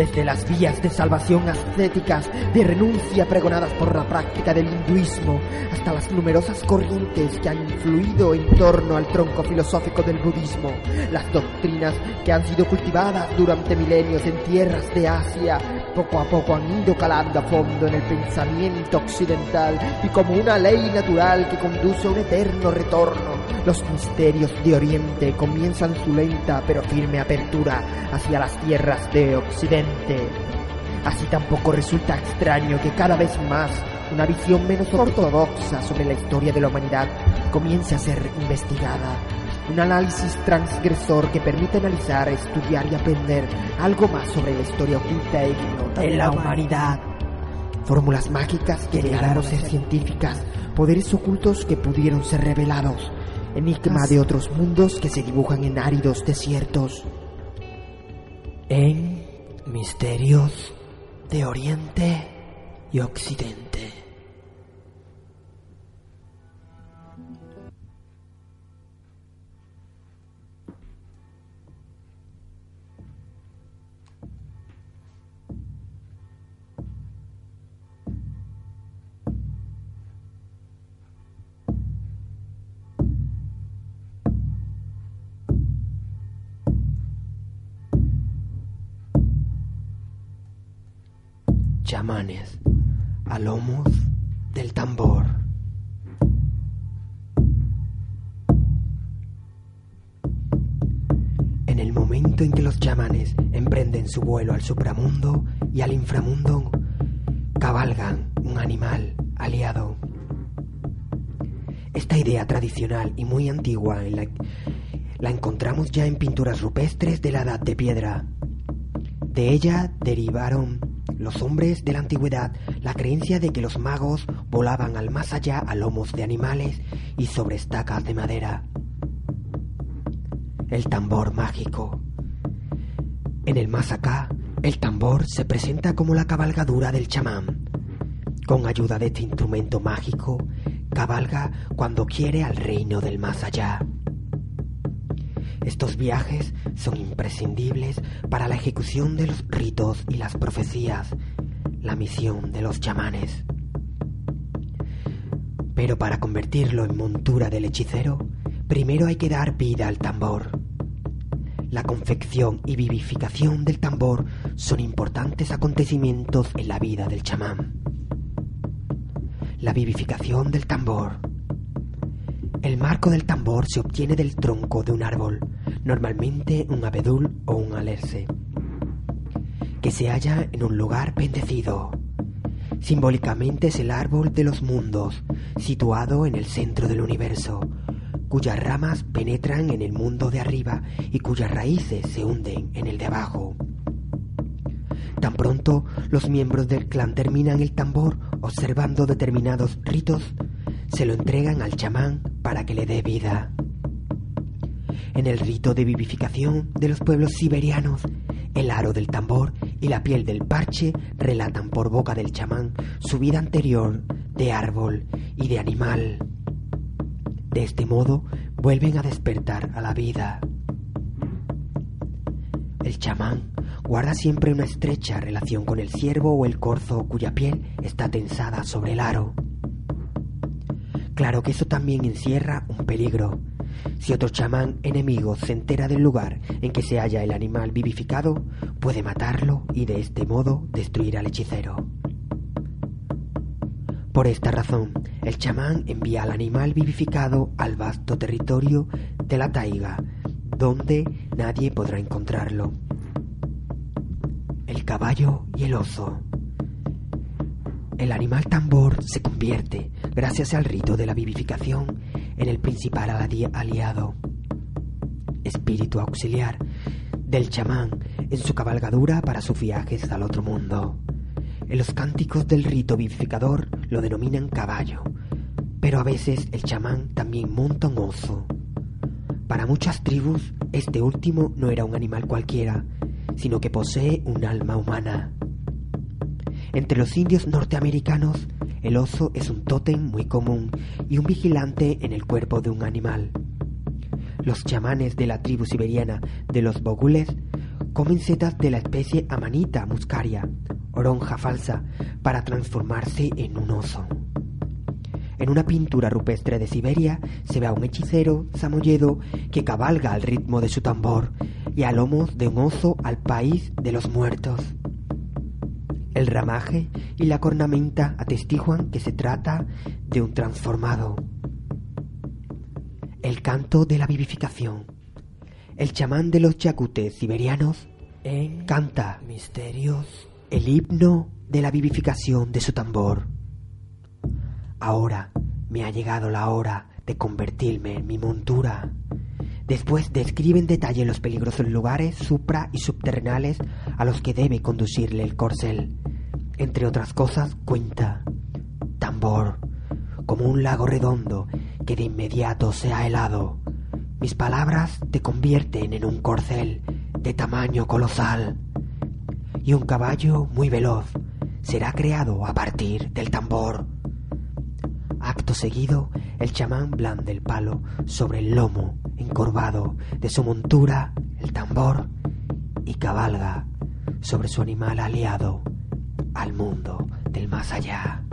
desde las vías de salvación ascéticas de renuncia pregonadas por la práctica del hinduismo hasta las numerosas corrientes que han influido en torno al tronco filosófico del budismo, las doctrinas que han sido cultivadas durante milenios en tierras de Asia, poco a poco han ido calando a fondo en el pensamiento occidental y como una ley natural que conduce a un eterno retorno, los misterios de Oriente comienzan su lenta pero firme apertura hacia las tierras de Occidente. Así tampoco resulta extraño que cada vez más una visión menos ortodoxa sobre la historia de la humanidad comience a ser investigada. Un análisis transgresor que permite analizar, estudiar y aprender algo más sobre la historia oculta e ignota de la humanidad. Fórmulas mágicas que llegaron a ser científicas, poderes ocultos que pudieron ser revelados, enigma de otros mundos que se dibujan en áridos desiertos. En Misterios de Oriente y Occidente. Chamanes a lomos del tambor. En el momento en que los chamanes emprenden su vuelo al supramundo y al inframundo, cabalgan un animal aliado. Esta idea tradicional y muy antigua la encontramos ya en pinturas rupestres de la Edad de Piedra. De ella derivaron los hombres de la antigüedad la creencia de que los magos volaban al más allá a lomos de animales y sobre estacas de madera. El tambor mágico. En el más acá, el tambor se presenta como la cabalgadura del chamán. Con ayuda de este instrumento mágico, cabalga cuando quiere al reino del más allá. Estos viajes son imprescindibles para la ejecución de los ritos y las profecías, la misión de los chamanes. Pero para convertirlo en montura del hechicero, primero hay que dar vida al tambor. La confección y vivificación del tambor son importantes acontecimientos en la vida del chamán. La vivificación del tambor. El marco del tambor se obtiene del tronco de un árbol, normalmente un abedul o un alerce, que se halla en un lugar bendecido. Simbólicamente es el árbol de los mundos, situado en el centro del universo, cuyas ramas penetran en el mundo de arriba y cuyas raíces se hunden en el de abajo. Tan pronto los miembros del clan terminan el tambor observando determinados ritos, se lo entregan al chamán para que le dé vida. En el rito de vivificación de los pueblos siberianos, el aro del tambor y la piel del parche relatan por boca del chamán su vida anterior de árbol y de animal. De este modo vuelven a despertar a la vida. El chamán guarda siempre una estrecha relación con el ciervo o el corzo cuya piel está tensada sobre el aro. Claro que eso también encierra un peligro. Si otro chamán enemigo se entera del lugar en que se halla el animal vivificado, puede matarlo y de este modo destruir al hechicero. Por esta razón, el chamán envía al animal vivificado al vasto territorio de la taiga, donde nadie podrá encontrarlo. El caballo y el oso. El animal tambor se convierte, gracias al rito de la vivificación, en el principal aliado, espíritu auxiliar del chamán en su cabalgadura para sus viajes al otro mundo. En los cánticos del rito vivificador lo denominan caballo, pero a veces el chamán también monta un oso. Para muchas tribus, este último no era un animal cualquiera, sino que posee un alma humana. Entre los indios norteamericanos, el oso es un tótem muy común y un vigilante en el cuerpo de un animal. Los chamanes de la tribu siberiana de los bogules comen setas de la especie Amanita muscaria, oronja falsa, para transformarse en un oso. En una pintura rupestre de Siberia se ve a un hechicero samoyedo que cabalga al ritmo de su tambor y a lomos de un oso al país de los muertos. El ramaje y la cornamenta atestiguan que se trata de un transformado. El canto de la vivificación. El chamán de los yacutes siberianos canta Misterios, el himno de la vivificación de su tambor. Ahora me ha llegado la hora de convertirme en mi montura. Después describe en detalle los peligrosos lugares supra y subterrenales a los que debe conducirle el corcel. Entre otras cosas cuenta: tambor, como un lago redondo que de inmediato se ha helado. Mis palabras te convierten en un corcel de tamaño colosal. Y un caballo muy veloz será creado a partir del tambor. Acto seguido, el chamán blande el palo sobre el lomo encorvado de su montura, el tambor, y cabalga sobre su animal aliado al mundo del más allá.